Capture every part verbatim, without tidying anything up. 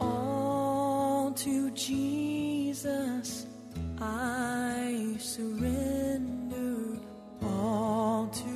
All to Jesus I surrender, all to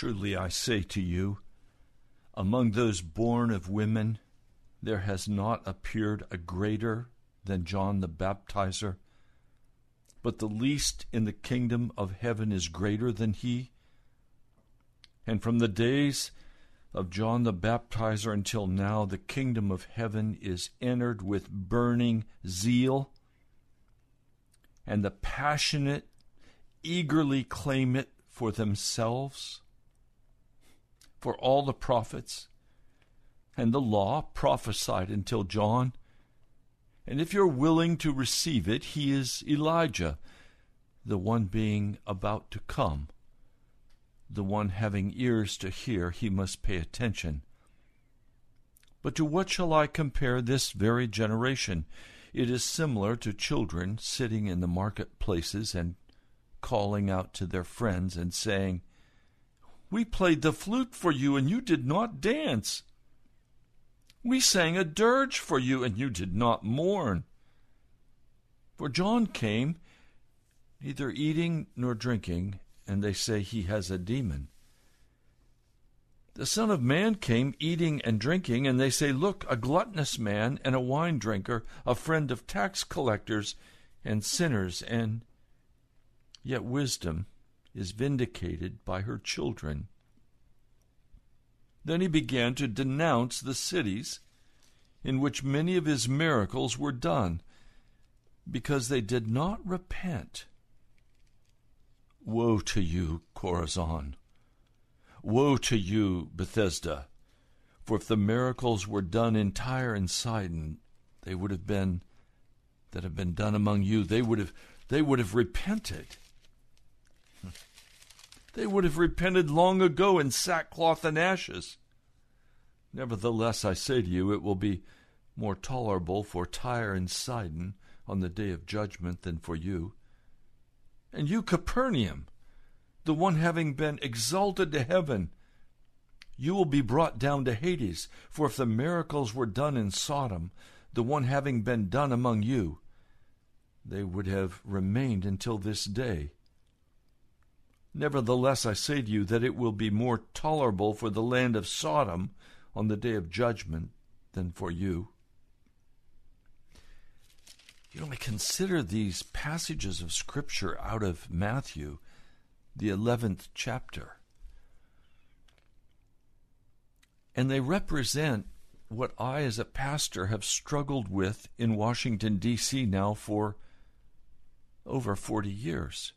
Truly I say to you, among those born of women, there has not appeared a greater than John the Baptizer, but the least in the kingdom of heaven is greater than he. And from the days of John the Baptizer until now, the kingdom of heaven is entered with burning zeal, and the passionate eagerly claim it for themselves. For all the prophets and the law prophesied until John, and if you're willing to receive it, he is Elijah, the one being about to come. The one having ears to hear, he must pay attention. But to what shall I compare this very generation? It is similar to children sitting in the marketplaces and calling out to their friends and saying, "We played the flute for you, and you did not dance. We sang a dirge for you, and you did not mourn." For John came, neither eating nor drinking, and they say he has a demon. The Son of Man came eating and drinking, and they say, "Look, a gluttonous man and a wine drinker, a friend of tax collectors and sinners," and yet wisdom is vindicated by her children. Then he began to denounce the cities in which many of his miracles were done, because they did not repent. "Woe to you, Chorazin! Woe to you, Bethsaida! For if the miracles were done in Tyre and Sidon, they would have been that have been done among you, they would have they would have repented. They would have repented long ago in sackcloth and ashes. Nevertheless, I say to you, it will be more tolerable for Tyre and Sidon on the day of judgment than for you. And you, Capernaum, the one having been exalted to heaven, you will be brought down to Hades. For if the miracles were done in Sodom, the one having been done among you, they would have remained until this day. Nevertheless, I say to you that it will be more tolerable for the land of Sodom on the day of judgment than for you." You know, I consider these passages of Scripture out of Matthew, the eleventh chapter. And they represent what I, as a pastor, have struggled with in Washington, D C now for over forty years.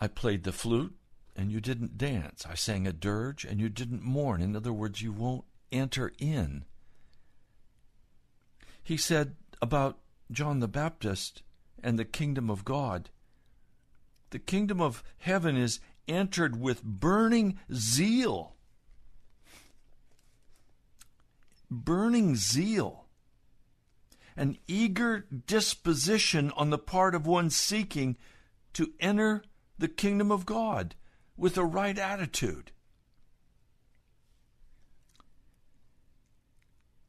I played the flute, and you didn't dance. I sang a dirge, and you didn't mourn. In other words, you won't enter in. He said about John the Baptist and the kingdom of God, "The kingdom of heaven is entered with burning zeal." Burning zeal. An eager disposition on the part of one seeking to enter the kingdom of God with a right attitude.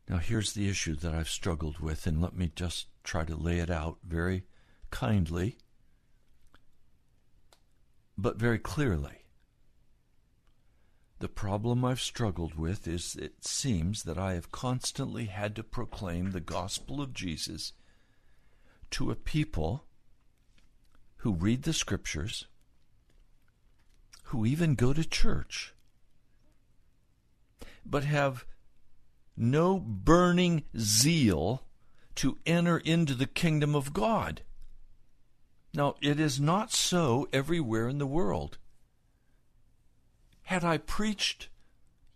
Now, here's the issue that I've struggled with, and let me just try to lay it out very kindly, but very clearly. The problem I've struggled with is it seems that I have constantly had to proclaim the gospel of Jesus to a people who read the Scriptures, who even go to church, but have no burning zeal to enter into the kingdom of God. Now, it is not so everywhere in the world. Had I preached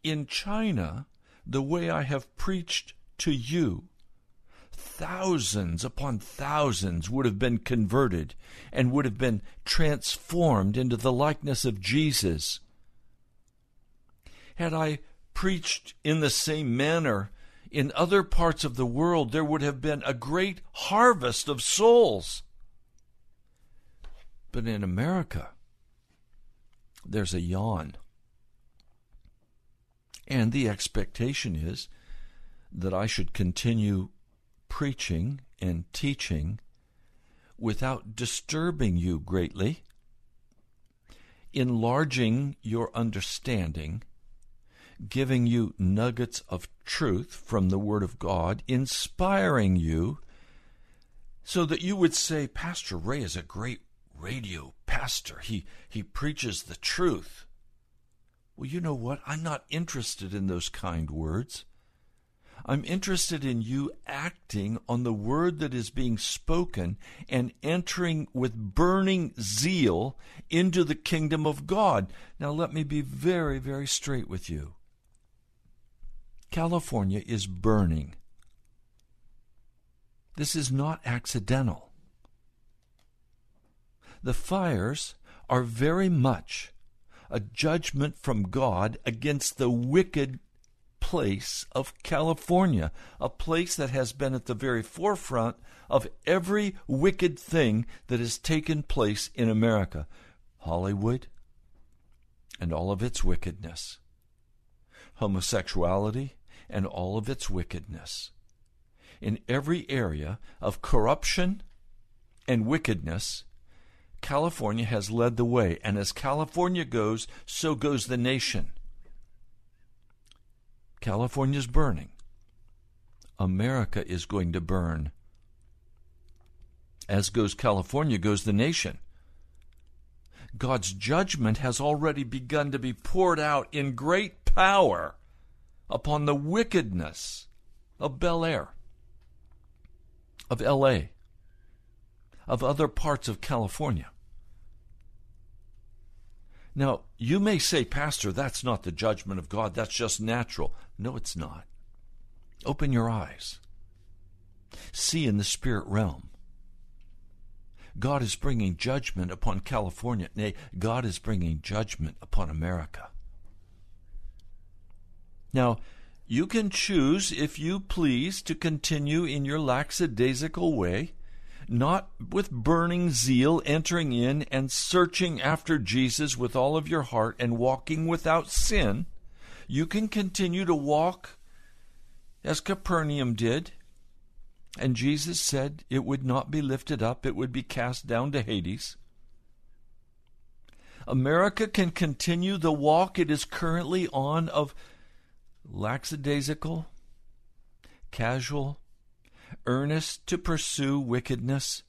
in China the way I have preached to you, thousands upon thousands would have been converted and would have been transformed into the likeness of Jesus. Had I preached in the same manner in other parts of the world, there would have been a great harvest of souls. But in America, there's a yawn. And the expectation is that I should continue preaching and teaching without disturbing you greatly, enlarging your understanding, giving you nuggets of truth from the Word of God, inspiring you so that you would say, Pastor Ray is a great radio pastor. He, he preaches the truth. Well, you know what? I'm not interested in those kind words. I'm interested in you acting on the word that is being spoken and entering with burning zeal into the kingdom of God. Now, let me be very, very straight with you. California is burning. This is not accidental. The fires are very much a judgment from God against the wicked place of California, a place that has been at the very forefront of every wicked thing that has taken place in America. Hollywood and all of its wickedness. Homosexuality and all of its wickedness. In every area of corruption and wickedness, California has led the way, and as California goes, so goes the nation. California's burning. America is going to burn. As goes California, goes the nation. God's judgment has already begun to be poured out in great power upon the wickedness of Bel Air, of L A, of other parts of California. Now, you may say, Pastor, that's not the judgment of God. That's just natural. No, it's not. Open your eyes. See in the spirit realm. God is bringing judgment upon California. Nay, God is bringing judgment upon America. Now, you can choose, if you please, to continue in your lackadaisical way, not with burning zeal entering in and searching after Jesus with all of your heart and walking without sin. You can continue to walk as Capernaum did, and Jesus said it would not be lifted up, it would be cast down to Hades. America can continue the walk it is currently on of lackadaisical, casual, earnest to pursue wickedness,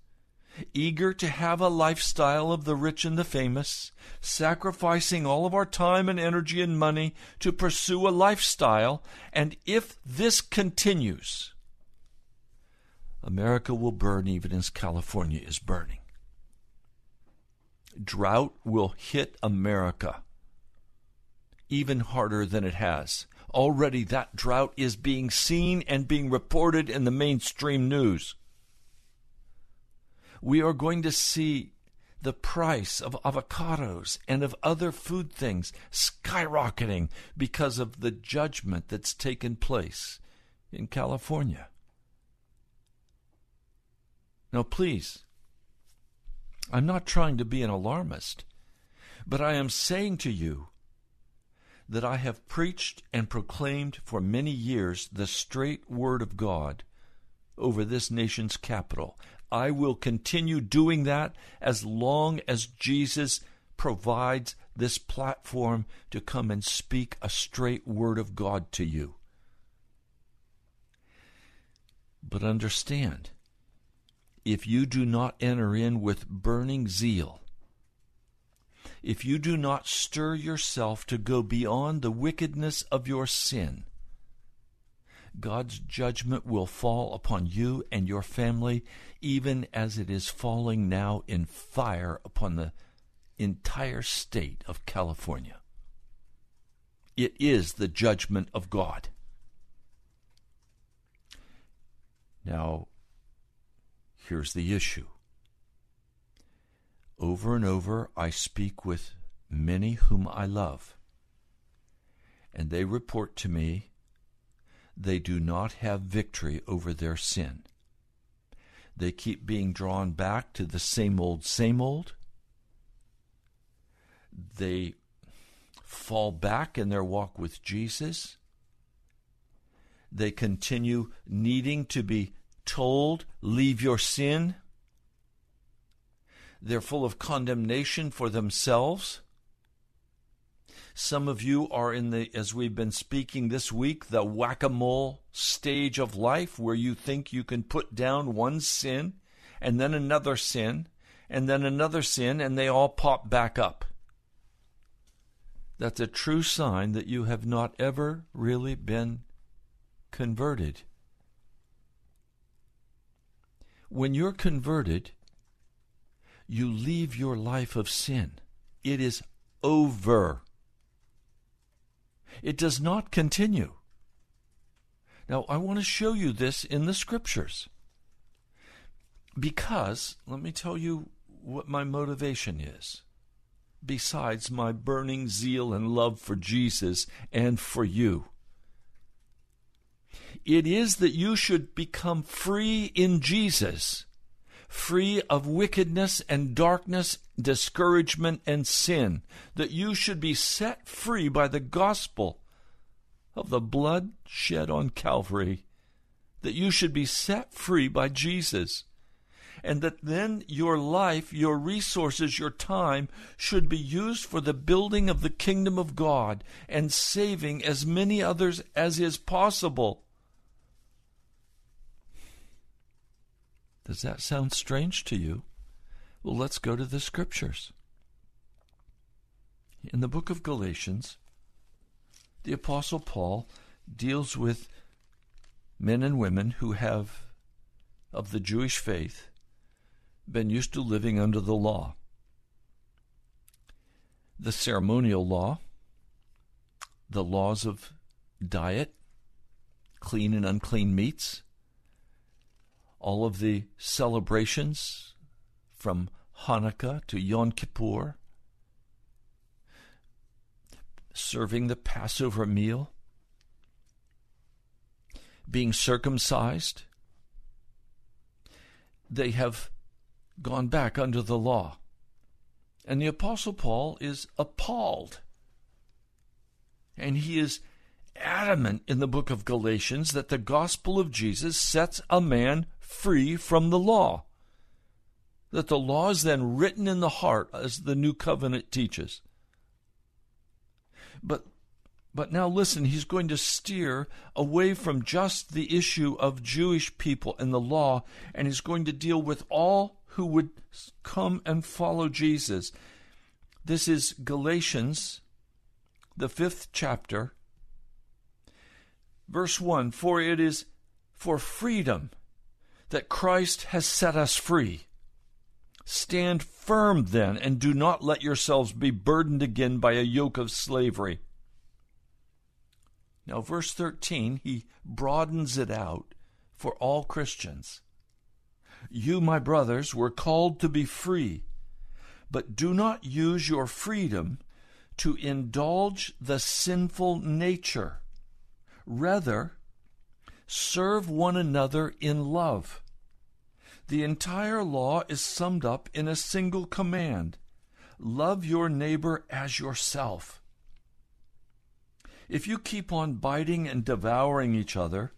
eager to have a lifestyle of the rich and the famous, sacrificing all of our time and energy and money to pursue a lifestyle, and if this continues, America will burn even as California is burning. Drought will hit America even harder than it has. Already that drought is being seen and being reported in the mainstream news. We are going to see the price of avocados and of other food things skyrocketing because of the judgment that's taken place in California. Now, please, I'm not trying to be an alarmist, but I am saying to you that I have preached and proclaimed for many years the straight word of God over this nation's capital. I will continue doing that as long as Jesus provides this platform to come and speak a straight word of God to you. But understand, if you do not enter in with burning zeal, if you do not stir yourself to go beyond the wickedness of your sin, God's judgment will fall upon you and your family, even as it is falling now in fire upon the entire state of California. It is the judgment of God. Now, here's the issue. Over and over, I speak with many whom I love, and they report to me they do not have victory over their sin. They keep being drawn back to the same old, same old. They fall back in their walk with Jesus. They continue needing to be told, leave your sin. They're full of condemnation for themselves Some of you are in the, as we've been speaking this week, the whack-a-mole stage of life where you think you can put down one sin and then another sin and then another sin and they all pop back up. That's a true sign that you have not ever really been converted. When you're converted, you leave your life of sin. It is over. It does not continue. Now, I want to show you this in the scriptures. Because, let me tell you what my motivation is, besides my burning zeal and love for Jesus and for you. It is that you should become free in Jesus, free of wickedness and darkness, discouragement and sin, that you should be set free by the gospel of the blood shed on Calvary, that you should be set free by Jesus, and that then your life, your resources, your time should be used for the building of the kingdom of God and saving as many others as is possible. Does that sound strange to you? Well, let's go to the scriptures. In the book of Galatians, the Apostle Paul deals with men and women who have, of the Jewish faith, been used to living under the law, the ceremonial law, the laws of diet, clean and unclean meats, all of the celebrations from Hanukkah to Yom Kippur, serving the Passover meal, being circumcised. They have gone back under the law. And the Apostle Paul is appalled. And he is adamant in the book of Galatians that the gospel of Jesus sets a man free from the law, that the law is then written in the heart, as the new covenant teaches. But But now listen, he's going to steer away from just the issue of Jewish people and the law, and he's going to deal with all who would come and follow Jesus. This is Galatians, the fifth chapter, verse one, "For it is for freedom that Christ has set us free. Stand firm then, and do not let yourselves be burdened again by a yoke of slavery." Now, verse thirteen, he broadens it out for all Christians. "You, my brothers, were called to be free, but do not use your freedom to indulge the sinful nature. Rather, serve one another in love." The entire law is summed up in a single command: love your neighbor as yourself. If you keep on biting and devouring each other,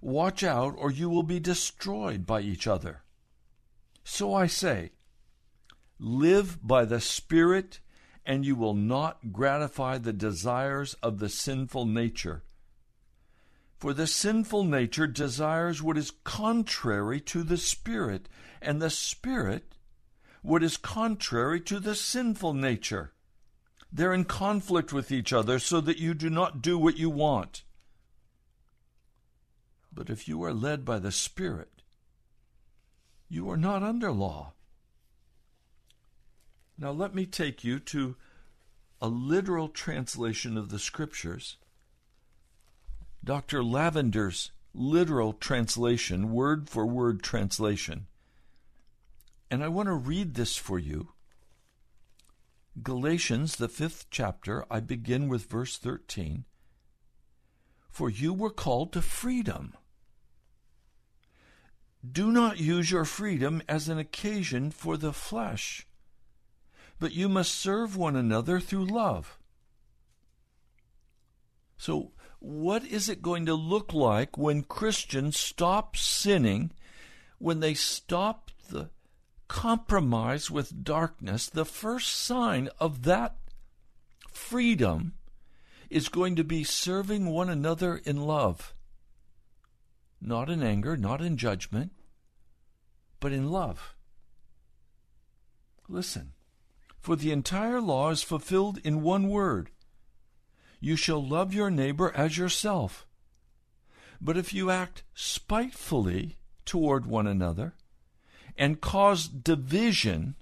watch out or you will be destroyed by each other. So I say, live by the Spirit, and you will not gratify the desires of the sinful nature. For the sinful nature desires what is contrary to the Spirit, and the Spirit what is contrary to the sinful nature. They're in conflict with each other so that you do not do what you want. But if you are led by the Spirit, you are not under law. Now let me take you to a literal translation of the scriptures. Doctor Lavender's literal translation, word for word translation. And I want to read this for you. Galatians, the fifth chapter, I begin with verse thirteen. "For you were called to freedom. Do not use your freedom as an occasion for the flesh, but you must serve one another through love." So, what is it going to look like when Christians stop sinning, when they stop the compromise with darkness? The first sign of that freedom is going to be serving one another in love. Not in anger, not in judgment, but in love. Listen, for the entire law is fulfilled in one word. You shall love your neighbor as yourself. But if you act spitefully toward one another and cause division,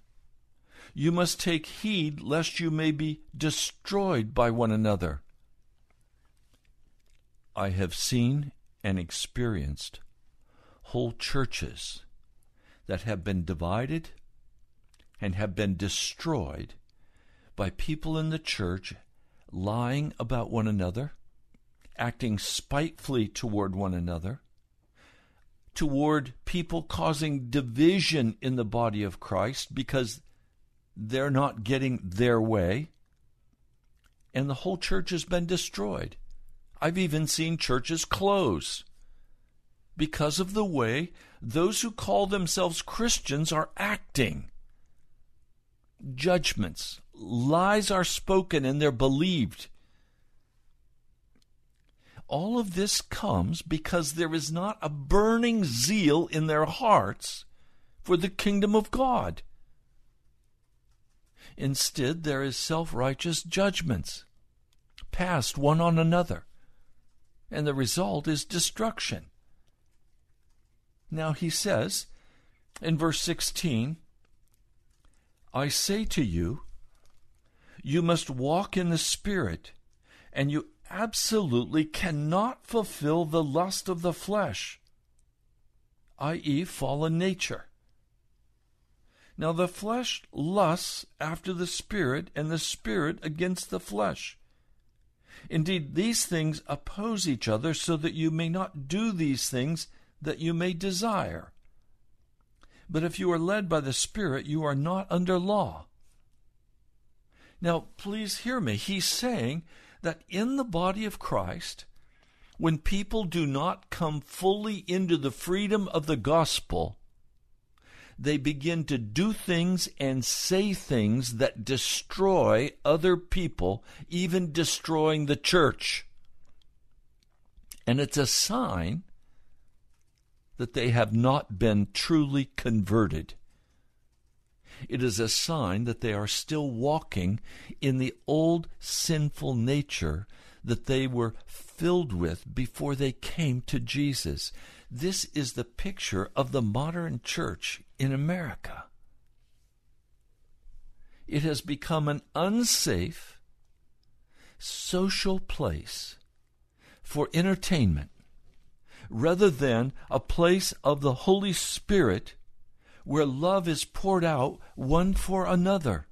you must take heed lest you may be destroyed by one another. I have seen and experienced whole churches that have been divided and have been destroyed by people in the church lying about one another, acting spitefully toward one another, toward people causing division in the body of Christ because they're not getting their way, and the whole church has been destroyed. I've even seen churches close because of the way those who call themselves Christians are acting. Judgments, lies are spoken and they're believed. All of this comes because there is not a burning zeal in their hearts for the kingdom of God. Instead, there is self-righteous judgments passed one on another, and the result is destruction. Now he says in verse sixteen, I say to you, you must walk in the Spirit, and you absolutely cannot fulfill the lust of the flesh, that is fallen nature. Now the flesh lusts after the Spirit, and the Spirit against the flesh. Indeed, these things oppose each other so that you may not do these things that you may desire. But if you are led by the Spirit, you are not under law. Now, please hear me. He's saying that in the body of Christ, when people do not come fully into the freedom of the gospel, they begin to do things and say things that destroy other people, even destroying the church. And it's a sign that they have not been truly converted. It is a sign that they are still walking in the old sinful nature that they were filled with before they came to Jesus. This is the picture of the modern church in America. It has become an unsafe social place for entertainment rather than a place of the Holy Spirit where love is poured out one for another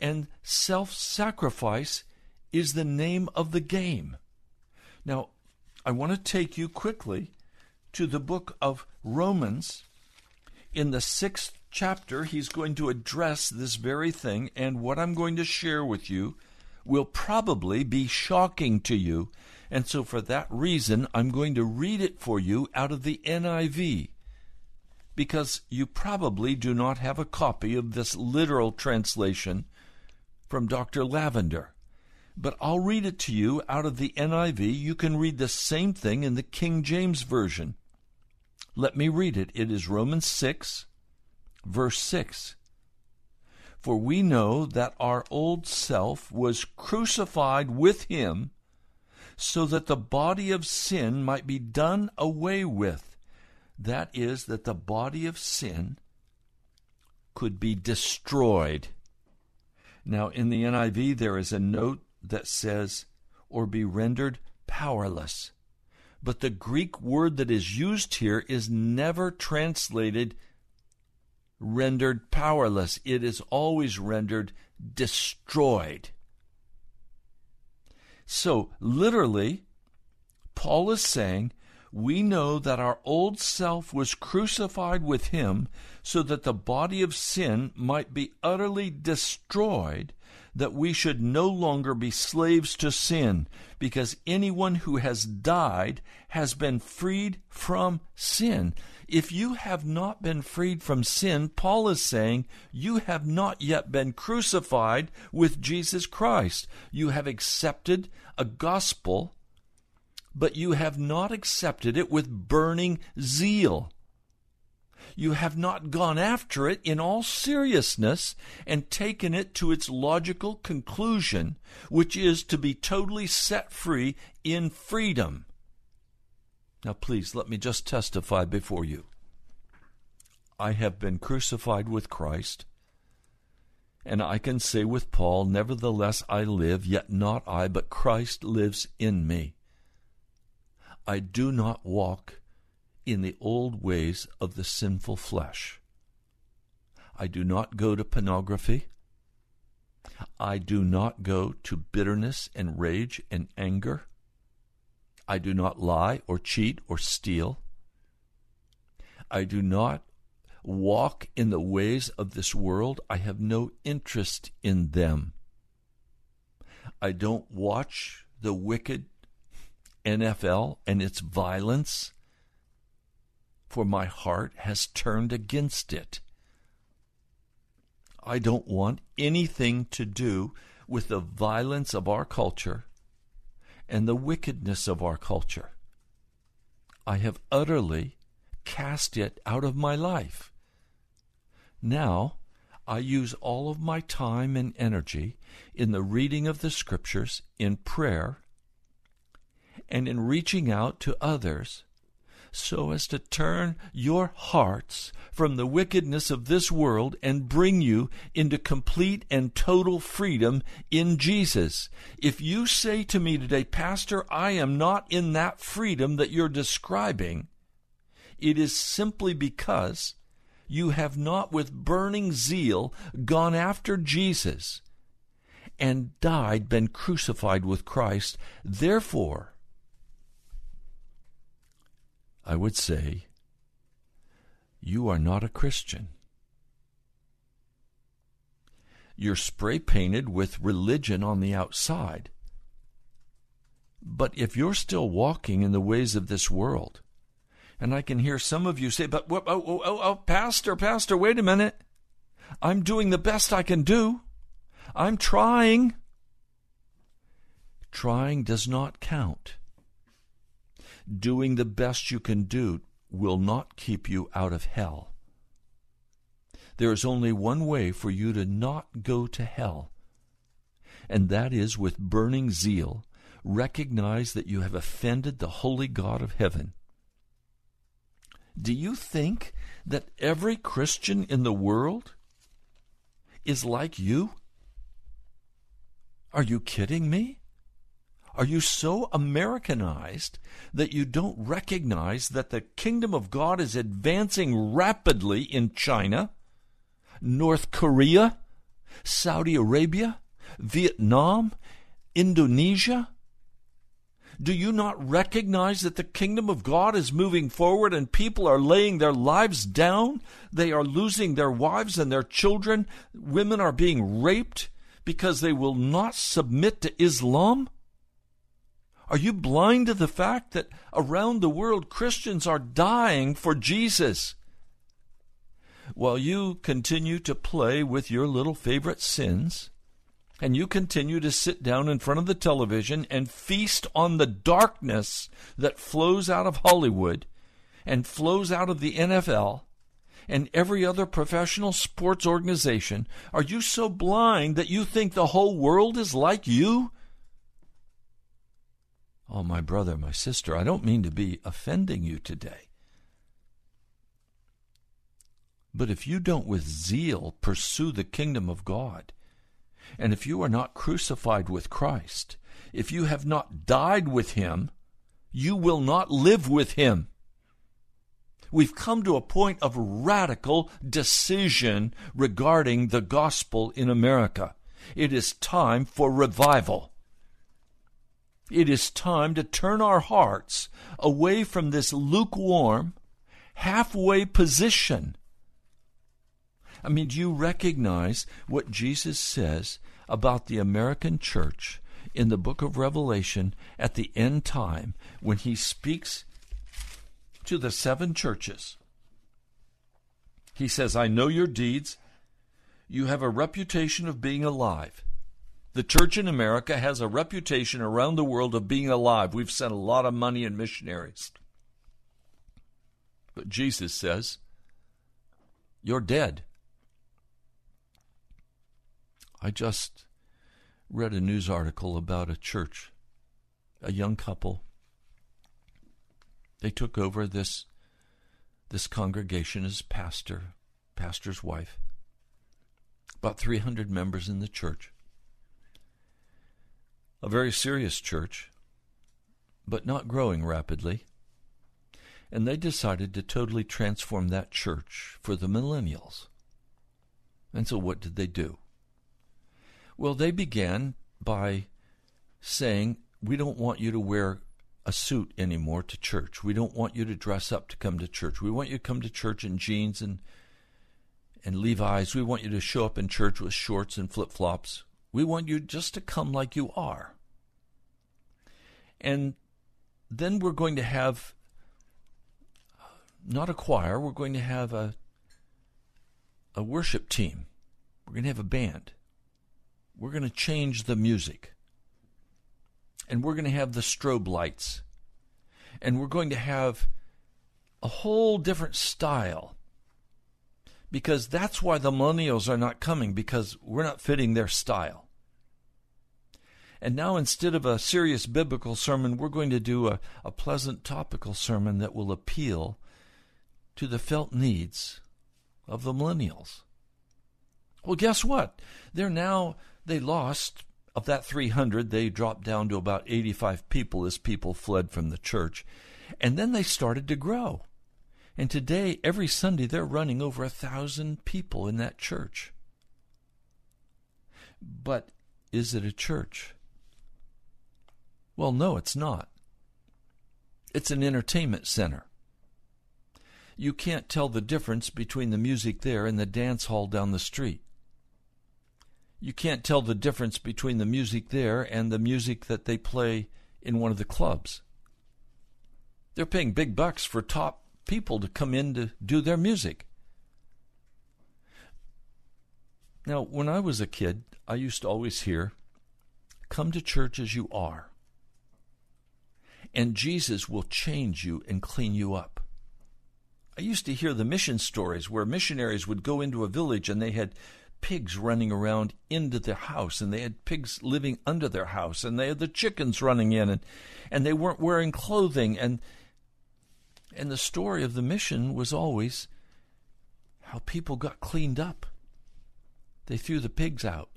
and self-sacrifice is the name of the game. Now, I want to take you quickly to the book of Romans. In the sixth chapter, he's going to address this very thing, and what I'm going to share with you will probably be shocking to you. And so for that reason, I'm going to read it for you out of the N I V, because you probably do not have a copy of this literal translation from Doctor Lavender. But I'll read it to you out of the N I V. You can read the same thing in the King James Version. Let me read it. It is Romans six, verse six. For we know that our old self was crucified with him so that the body of sin might be done away with. That is, that the body of sin could be destroyed. Now, in the N I V, there is a note that says, or be rendered powerless. But the Greek word that is used here is never translated rendered powerless. It is always rendered destroyed. So, literally, Paul is saying, we know that our old self was crucified with him so that the body of sin might be utterly destroyed, that we should no longer be slaves to sin, because anyone who has died has been freed from sin. If you have not been freed from sin, Paul is saying, you have not yet been crucified with Jesus Christ. You have accepted a gospel, but you have not accepted it with burning zeal. You have not gone after it in all seriousness and taken it to its logical conclusion, which is to be totally set free in freedom. Now, please, let me just testify before you. I have been crucified with Christ, and I can say with Paul, nevertheless I live, yet not I, but Christ lives in me. I do not walk in the old ways of the sinful flesh. I do not go to pornography. I do not go to bitterness and rage and anger. I do not lie or cheat or steal. I do not walk in the ways of this world. I have no interest in them. I don't watch the wicked N F L and its violence, for my heart has turned against it. I don't want anything to do with the violence of our culture and the wickedness of our culture. I have utterly cast it out of my life. Now, I use all of my time and energy in the reading of the Scriptures, in prayer, and in reaching out to others, so as to turn your hearts from the wickedness of this world and bring you into complete and total freedom in Jesus. If you say to me today, Pastor, I am not in that freedom that you're describing, it is simply because you have not with burning zeal gone after Jesus and died, been crucified with Christ. Therefore, I would say, you are not a Christian. You're spray-painted with religion on the outside. But if you're still walking in the ways of this world, and I can hear some of you say, but, oh, oh, oh, oh Pastor, Pastor, wait a minute. I'm doing the best I can do. I'm trying. Trying does not count. Doing the best you can do will not keep you out of hell. There is only one way for you to not go to hell, and that is with burning zeal. Recognize that you have offended the holy God of heaven. Do you think that every Christian in the world is like you? Are you kidding me? Are you so Americanized that you don't recognize that the kingdom of God is advancing rapidly in China, North Korea, Saudi Arabia, Vietnam, Indonesia? Do you not recognize that the kingdom of God is moving forward and people are laying their lives down? They are losing their wives and their children. Women are being raped because they will not submit to Islam. Are you blind to the fact that around the world Christians are dying for Jesus? While you continue to play with your little favorite sins, and you continue to sit down in front of the television and feast on the darkness that flows out of Hollywood and flows out of the N F L and every other professional sports organization, are you so blind that you think the whole world is like you? Oh, my brother, my sister, I don't mean to be offending you today. But if you don't with zeal pursue the kingdom of God, and if you are not crucified with Christ, if you have not died with him, you will not live with him. We've come to a point of radical decision regarding the gospel in America. It is time for revival. It is time to turn our hearts away from this lukewarm, halfway position. I mean, do you recognize what Jesus says about the American church in the book of Revelation at the end time, when he speaks to the seven churches. He says, I know your deeds. You have a reputation of being alive. The church in America has a reputation around the world of being alive. We've sent a lot of money in missionaries. But Jesus says, you're dead. I just read a news article about a church, a young couple. They took over this this congregation as pastor, pastor's wife. About three hundred members in the church. A very serious church, but not growing rapidly. And they decided to totally transform that church for the millennials. And so what did they do? Well, they began by saying, we don't want you to wear a suit anymore to church. We don't want you to dress up to come to church. We want you to come to church in jeans and and Levi's. We want you to show up in church with shorts and flip-flops. We want you just to come like you are. And then we're going to have not a choir, we're going to have a a worship team. We're going to have a band. We're going to change the music. And we're going to have the strobe lights. And we're going to have a whole different style. Because that's why the millennials are not coming, because we're not fitting their style. And now instead of a serious biblical sermon, we're going to do a, a pleasant topical sermon that will appeal to the felt needs of the millennials. Well, guess what? They're now, they lost, of that three hundred, they dropped down to about eighty-five people as people fled from the church. And then they started to grow. And today, every Sunday, they're running over a thousand people in that church. But is it a church? Well, no, it's not. It's an entertainment center. You can't tell the difference between the music there and the dance hall down the street. You can't tell the difference between the music there and the music that they play in one of the clubs. They're paying big bucks for top people to come in to do their music. Now, when I was a kid, I used to always hear, come to church as you are, and Jesus will change you and clean you up. I used to hear the mission stories where missionaries would go into a village and they had pigs running around into their house, and they had pigs living under their house, and they had the chickens running in, and, and they weren't wearing clothing, and And the story of the mission was always how people got cleaned up. They threw the pigs out.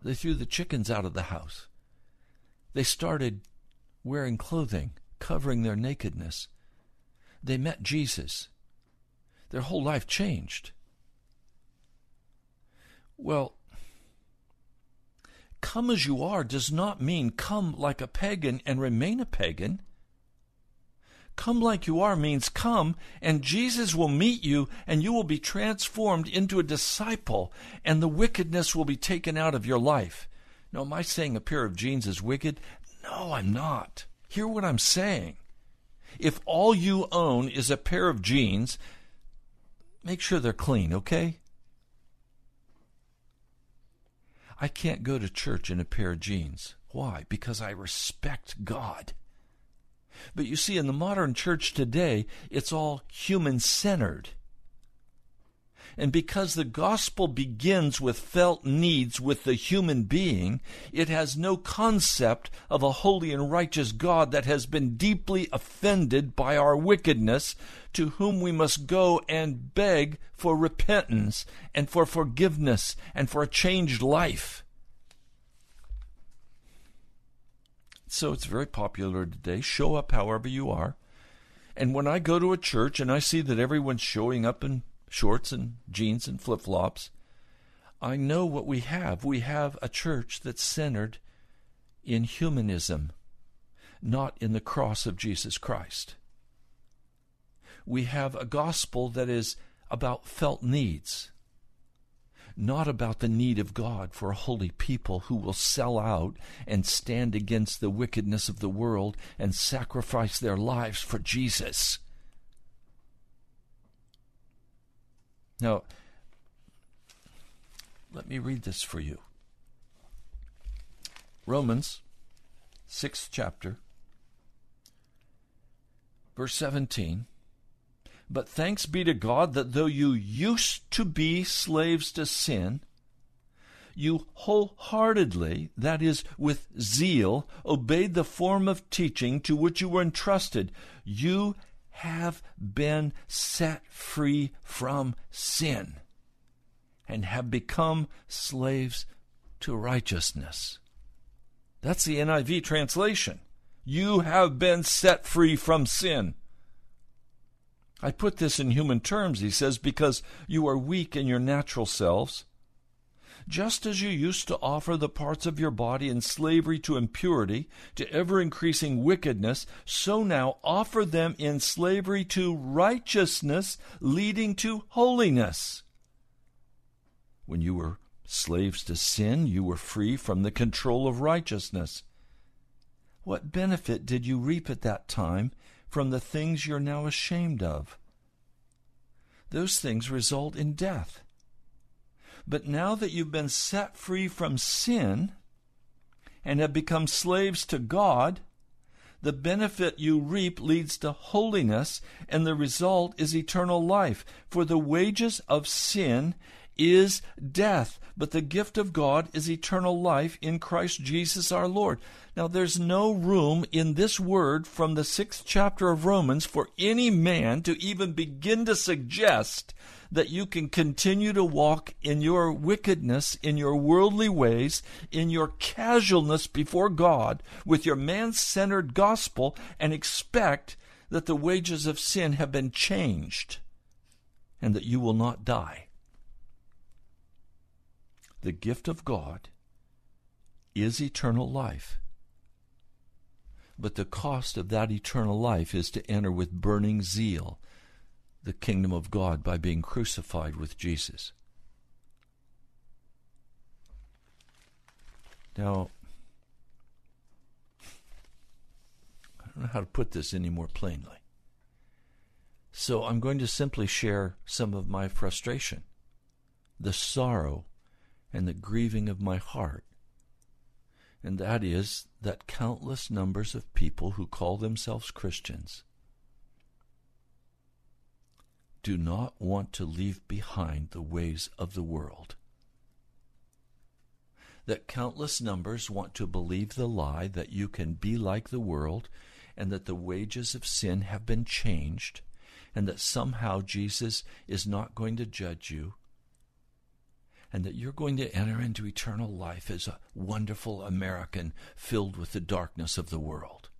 They threw the chickens out of the house. They started wearing clothing, covering their nakedness. They met Jesus. Their whole life changed. Well, come as you are does not mean come like a pagan and remain a pagan. Come like you are means come, and Jesus will meet you, and you will be transformed into a disciple, and the wickedness will be taken out of your life. Now, am I saying a pair of jeans is wicked? No, I'm not. Hear what I'm saying. If all you own is a pair of jeans, make sure they're clean, okay? I can't go to church in a pair of jeans. Why? Because I respect God. But you see, in the modern church today, it's all human-centered. And because the gospel begins with felt needs with the human being, it has no concept of a holy and righteous God that has been deeply offended by our wickedness, to whom we must go and beg for repentance and for forgiveness and for a changed life. So it's very popular today. Show up however you are. And when I go to a church and I see that everyone's showing up in shorts and jeans and flip-flops, I know what we have. We have a church that's centered in humanism, not in the cross of Jesus Christ. We have a gospel that is about felt needs. not about the need of God for a holy people who will sell out and stand against the wickedness of the world and sacrifice their lives for Jesus. Now, let me read this for you. Romans, sixth chapter, verse seventeen. But thanks be to God that though you used to be slaves to sin, you wholeheartedly, that is, with zeal, obeyed the form of teaching to which you were entrusted. You have been set free from sin and have become slaves to righteousness. That's the N I V translation. You have been set free from sin. I put this in human terms, he says, because you are weak in your natural selves. Just as you used to offer the parts of your body in slavery to impurity, to ever-increasing wickedness, so now offer them in slavery to righteousness, leading to holiness. When you were slaves to sin, you were free from the control of righteousness. What benefit did you reap at that time from the things you're now ashamed of? Those things result in death. But now that you've been set free from sin and have become slaves to God, the benefit you reap leads to holiness, and the result is eternal life. For the wages of sin is death, but the gift of God is eternal life in Christ Jesus our Lord. Now, there's no room in this word from the sixth chapter of Romans for any man to even begin to suggest that you can continue to walk in your wickedness, in your worldly ways, in your casualness before God, with your man-centered gospel, and expect that the wages of sin have been changed and that you will not die. The gift of God is eternal life. But the cost of that eternal life is to enter with burning zeal the kingdom of God by being crucified with Jesus. Now, I don't know how to put this any more plainly. So I'm going to simply share some of my frustration, the sorrow and the grieving of my heart. And that is that countless numbers of people who call themselves Christians do not want to leave behind the ways of the world. That countless numbers want to believe the lie that you can be like the world, and that the wages of sin have been changed, and that somehow Jesus is not going to judge you, and that you're going to enter into eternal life as a wonderful American filled with the darkness of the world.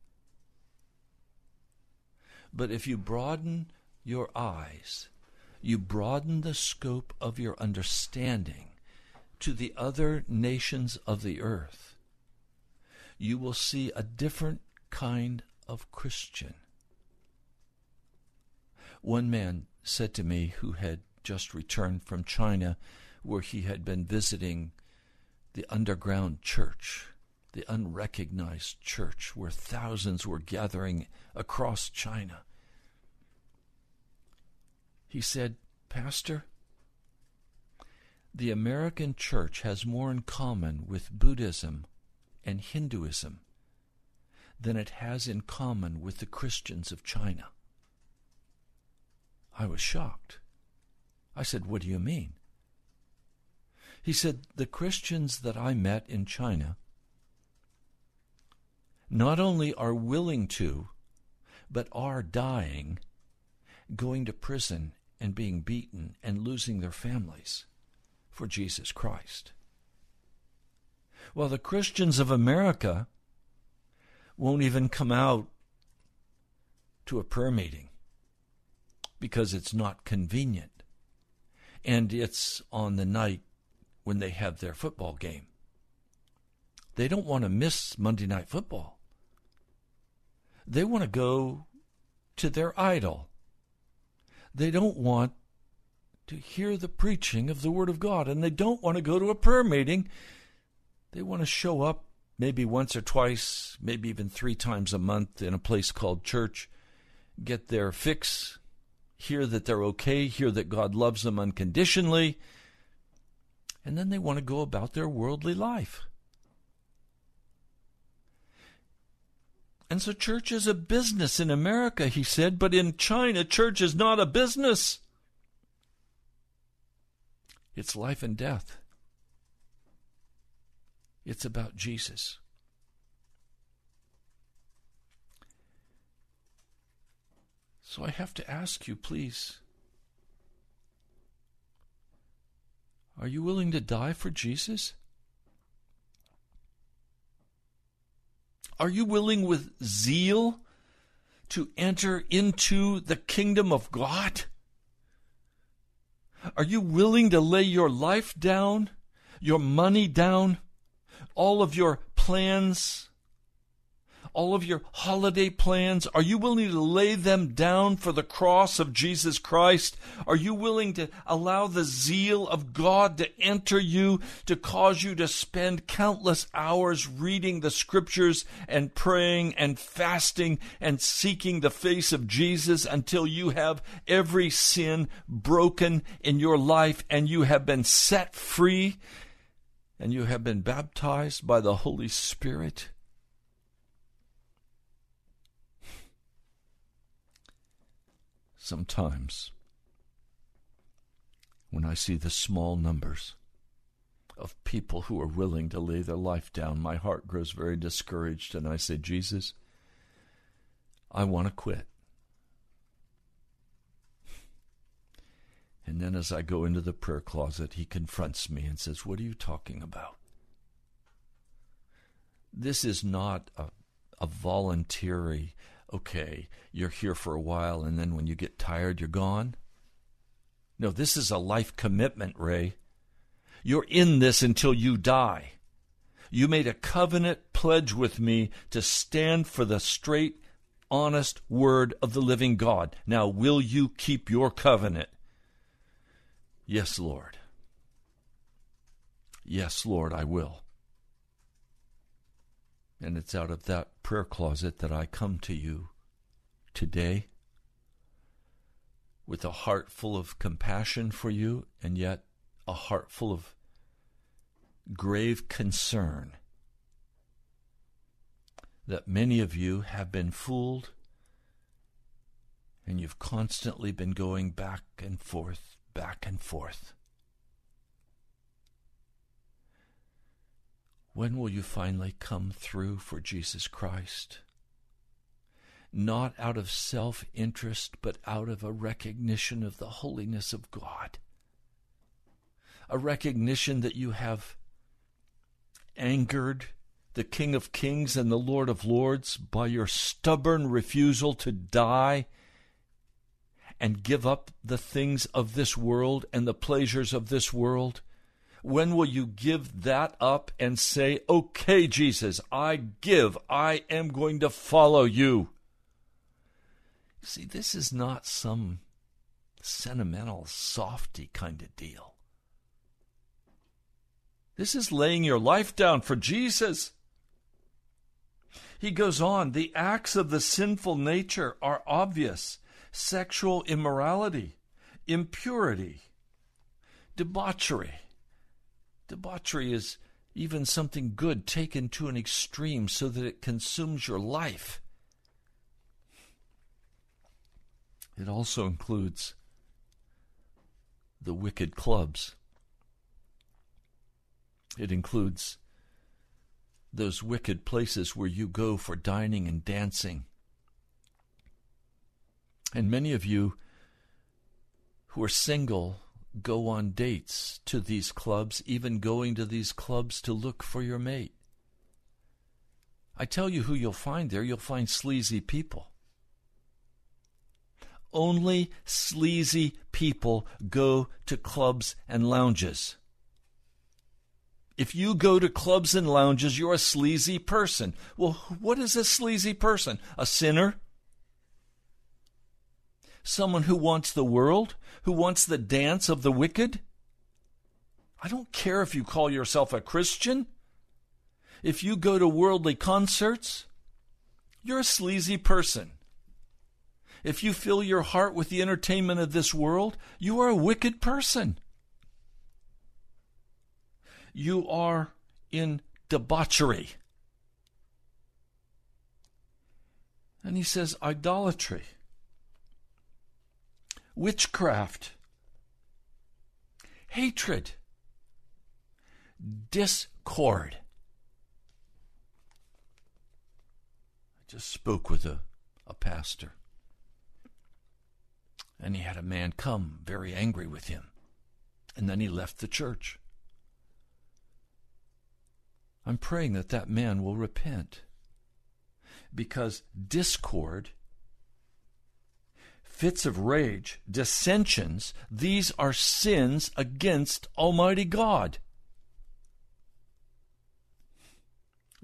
But if you broaden your eyes, you broaden the scope of your understanding to the other nations of the earth, you will see a different kind of Christian. One man said to me, who had just returned from China, where he had been visiting the underground church, the unrecognized church, where thousands were gathering across China. He said, "Pastor, the American church has more in common with Buddhism and Hinduism than it has in common with the Christians of China." I was shocked. I said, "What do you mean?" He said, "The Christians that I met in China not only are willing to, but are dying, going to prison and being beaten and losing their families for Jesus Christ. While the Christians of America won't even come out to a prayer meeting because it's not convenient, and it's on the night when they have their football game. They don't want to miss Monday Night Football. They want to go to their idol. They don't want to hear the preaching of the Word of God, and they don't want to go to a prayer meeting. They want to show up maybe once or twice, maybe even three times a month in a place called church, get their fix, hear that they're okay, hear that God loves them unconditionally, and then they want to go about their worldly life. And so church is a business in America, he said, but in China, church is not a business. It's life and death. It's about Jesus. So I have to ask you, please, are you willing to die for Jesus? Are you willing with zeal to enter into the kingdom of God? Are you willing to lay your life down, your money down, all of your plans, all of your holiday plans? Are you willing to lay them down for the cross of Jesus Christ? Are you willing to allow the zeal of God to enter you, to cause you to spend countless hours reading the scriptures and praying and fasting and seeking the face of Jesus until you have every sin broken in your life and you have been set free? And you have been baptized by the Holy Spirit? Sometimes, when I see the small numbers of people who are willing to lay their life down, my heart grows very discouraged, and I say, Jesus, I want to quit. And then as I go into the prayer closet, he confronts me and says, what are you talking about? This is not a, a voluntary, okay, you're here for a while, and then when you get tired, you're gone. No, this is a life commitment, Ray. You're in this until you die. You made a covenant pledge with me to stand for the straight, honest word of the living God. Now, will you keep your covenant? Yes, Lord. Yes, Lord, I will. And it's out of that prayer closet that I come to you today with a heart full of compassion for you and yet a heart full of grave concern that many of you have been fooled and you've constantly been going back and forth Back and forth. When will you finally come through for Jesus Christ? Not out of self-interest, but out of a recognition of the holiness of God. A recognition that you have angered the King of Kings and the Lord of Lords by your stubborn refusal to die and give up the things of this world and the pleasures of this world? When will you give that up and say, okay, Jesus, I give. I am going to follow you. See, this is not some sentimental, softy kind of deal. This is laying your life down for Jesus. He goes on, the acts of the sinful nature are obvious. Sexual immorality, impurity, debauchery. Debauchery is even something good taken to an extreme so that it consumes your life. It also includes the wicked clubs. It includes those wicked places where you go for dining and dancing. And many of you who are single go on dates to these clubs, even going to these clubs to look for your mate. I tell you who you'll find there. You'll find sleazy people. Only sleazy people go to clubs and lounges. If you go to clubs and lounges, you're a sleazy person. Well, what is a sleazy person? A sinner? someone who wants the world, who wants the dance of the wicked. I don't care if you call yourself a Christian. If you go to worldly concerts, you're a sleazy person. If you fill your heart with the entertainment of this world, you are a wicked person. You are in debauchery. And he says idolatry, witchcraft, hatred, discord. I just spoke with a, a pastor, and he had a man come very angry with him, and then he left the church. I'm praying that that man will repent, because discord, fits of rage, dissensions, these are sins against Almighty God.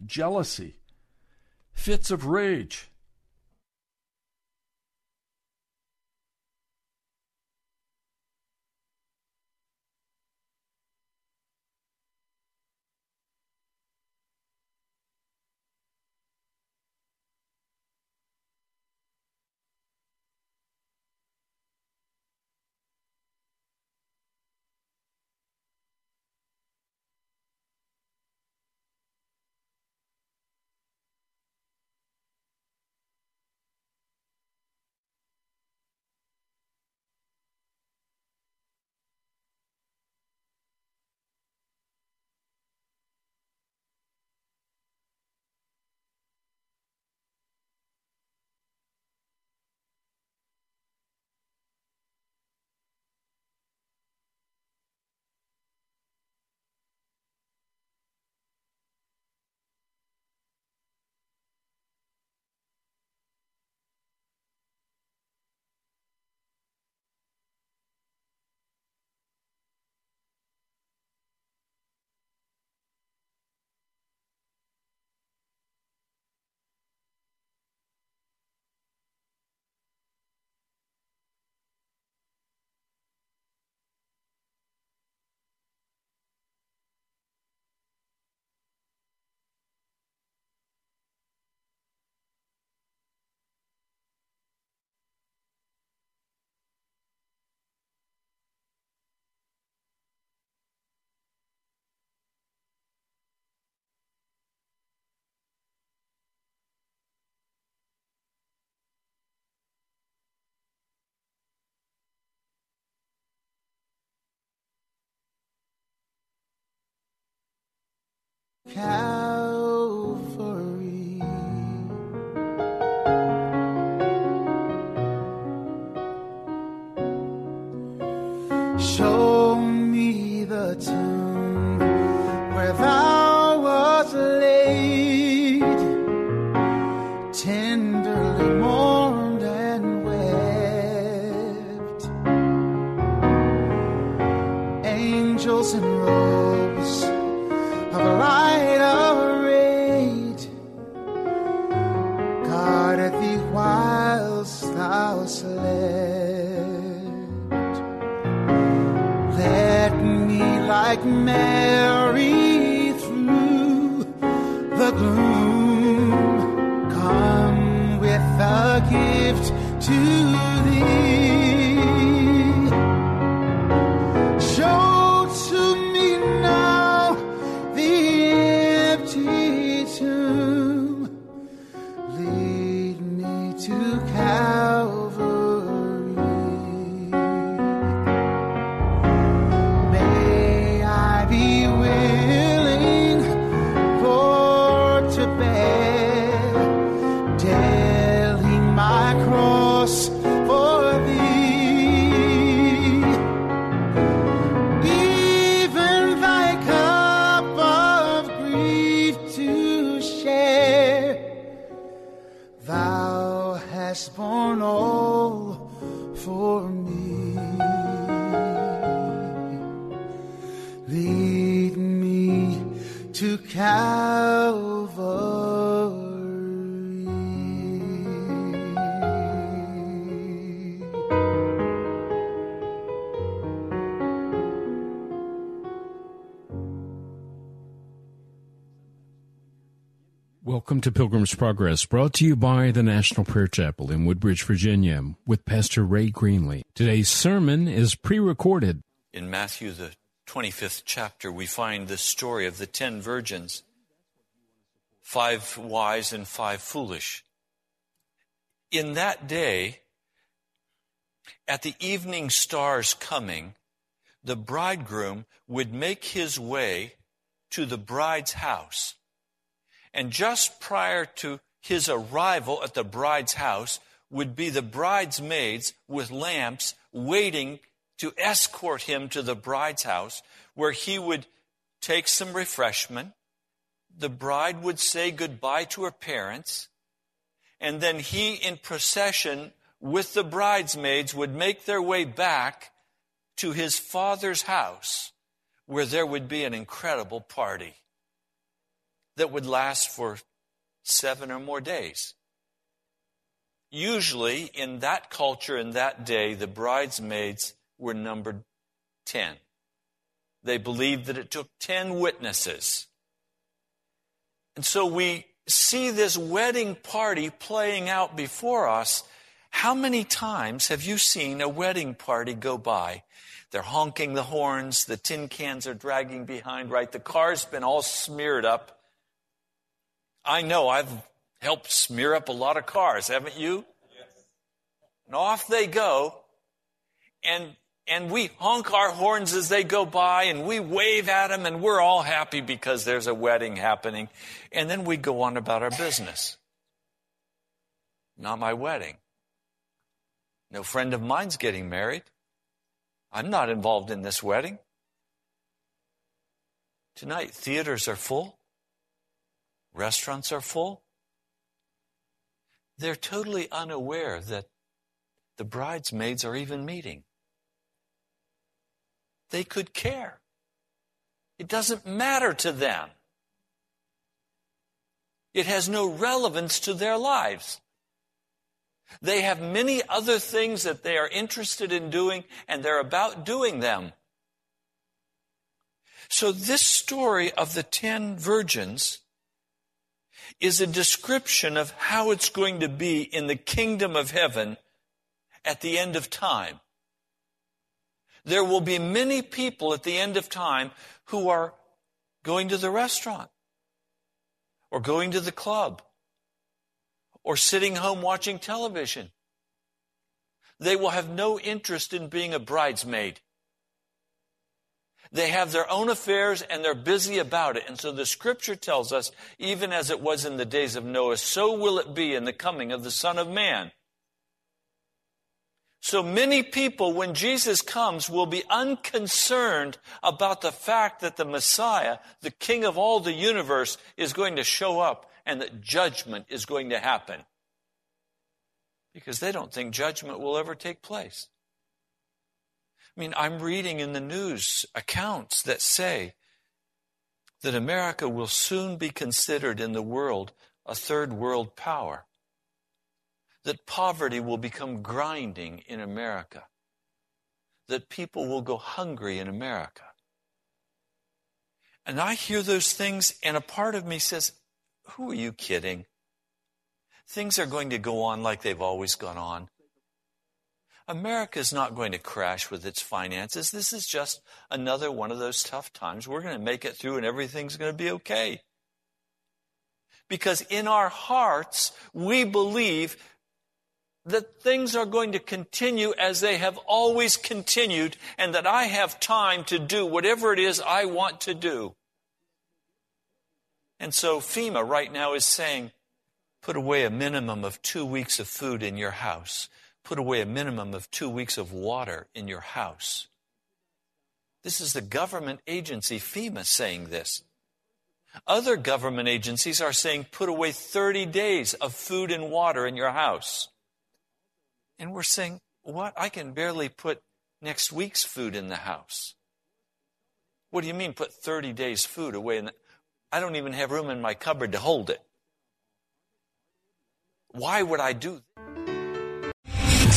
Jealousy, fits of rage. Calvary, show me the tomb where thou wast laid, tenderly mourned and wept, angels in robes of light. Let me, like Mary, through the gloom, come with a gift to thee. Show to me now the empty tomb. Lead me to Calvary. Calvary. Welcome to Pilgrim's Progress, brought to you by the National Prayer Chapel in Woodbridge, Virginia, with Pastor Ray Greenlee. Today's sermon is pre-recorded. In Matthew, the twenty-fifth chapter, we find the story of the ten virgins, five wise and five foolish. In that day, at the evening star's coming, the bridegroom would make his way to the bride's house. And just prior to his arrival at the bride's house would be the bridesmaids with lamps waiting to escort him to the bride's house, where he would take some refreshment. The bride would say goodbye to her parents. And then he, in procession with the bridesmaids, would make their way back to his father's house, where there would be an incredible party that would last for seven or more days. Usually, in that culture, in that day, the bridesmaids were numbered ten. They believed that it took ten witnesses. And so we see this wedding party playing out before us. How many times have you seen a wedding party go by? They're honking the horns, the tin cans are dragging behind, right? The car's been all smeared up. I know I've helped smear up a lot of cars, haven't you? Yes. And off they go, and and we honk our horns as they go by, and we wave at them, and we're all happy because there's a wedding happening. And then we go on about our business. Not my wedding. No friend of mine's getting married. I'm not involved in this wedding. Tonight, theaters are full. Restaurants are full. They're totally unaware that the bridesmaids are even meeting. They could care. It doesn't matter to them. It has no relevance to their lives. They have many other things that they are interested in doing, and they're about doing them. So this story of the ten virgins is a description of how it's going to be in the kingdom of heaven at the end of time. There will be many people at the end of time who are going to the restaurant or going to the club or sitting home watching television. They will have no interest in being a bridesmaid. They have their own affairs and they're busy about it. And so the scripture tells us, even as it was in the days of Noah, so will it be in the coming of the Son of Man. So many people, when Jesus comes, will be unconcerned about the fact that the Messiah, the King of all the universe, is going to show up and that judgment is going to happen. Because they don't think judgment will ever take place. I mean, I'm reading in the news accounts that say that America will soon be considered in the world a third world power, that poverty will become grinding in America, that people will go hungry in America. And I hear those things, and a part of me says, who are you kidding? Things are going to go on like they've always gone on. America is not going to crash with its finances. This is just another one of those tough times. We're going to make it through and everything's going to be okay. Because in our hearts, we believe that things are going to continue as they have always continued and that I have time to do whatever it is I want to do. And so FEMA right now is saying, put away a minimum of two weeks of food in your house. Put away a minimum of two weeks of water in your house. This is the government agency, FEMA, saying this. Other government agencies are saying put away thirty days of food and water in your house. And we're saying, what? I can barely put next week's food in the house. What do you mean put thirty days food away? In the... I don't even have room in my cupboard to hold it. Why would I do that?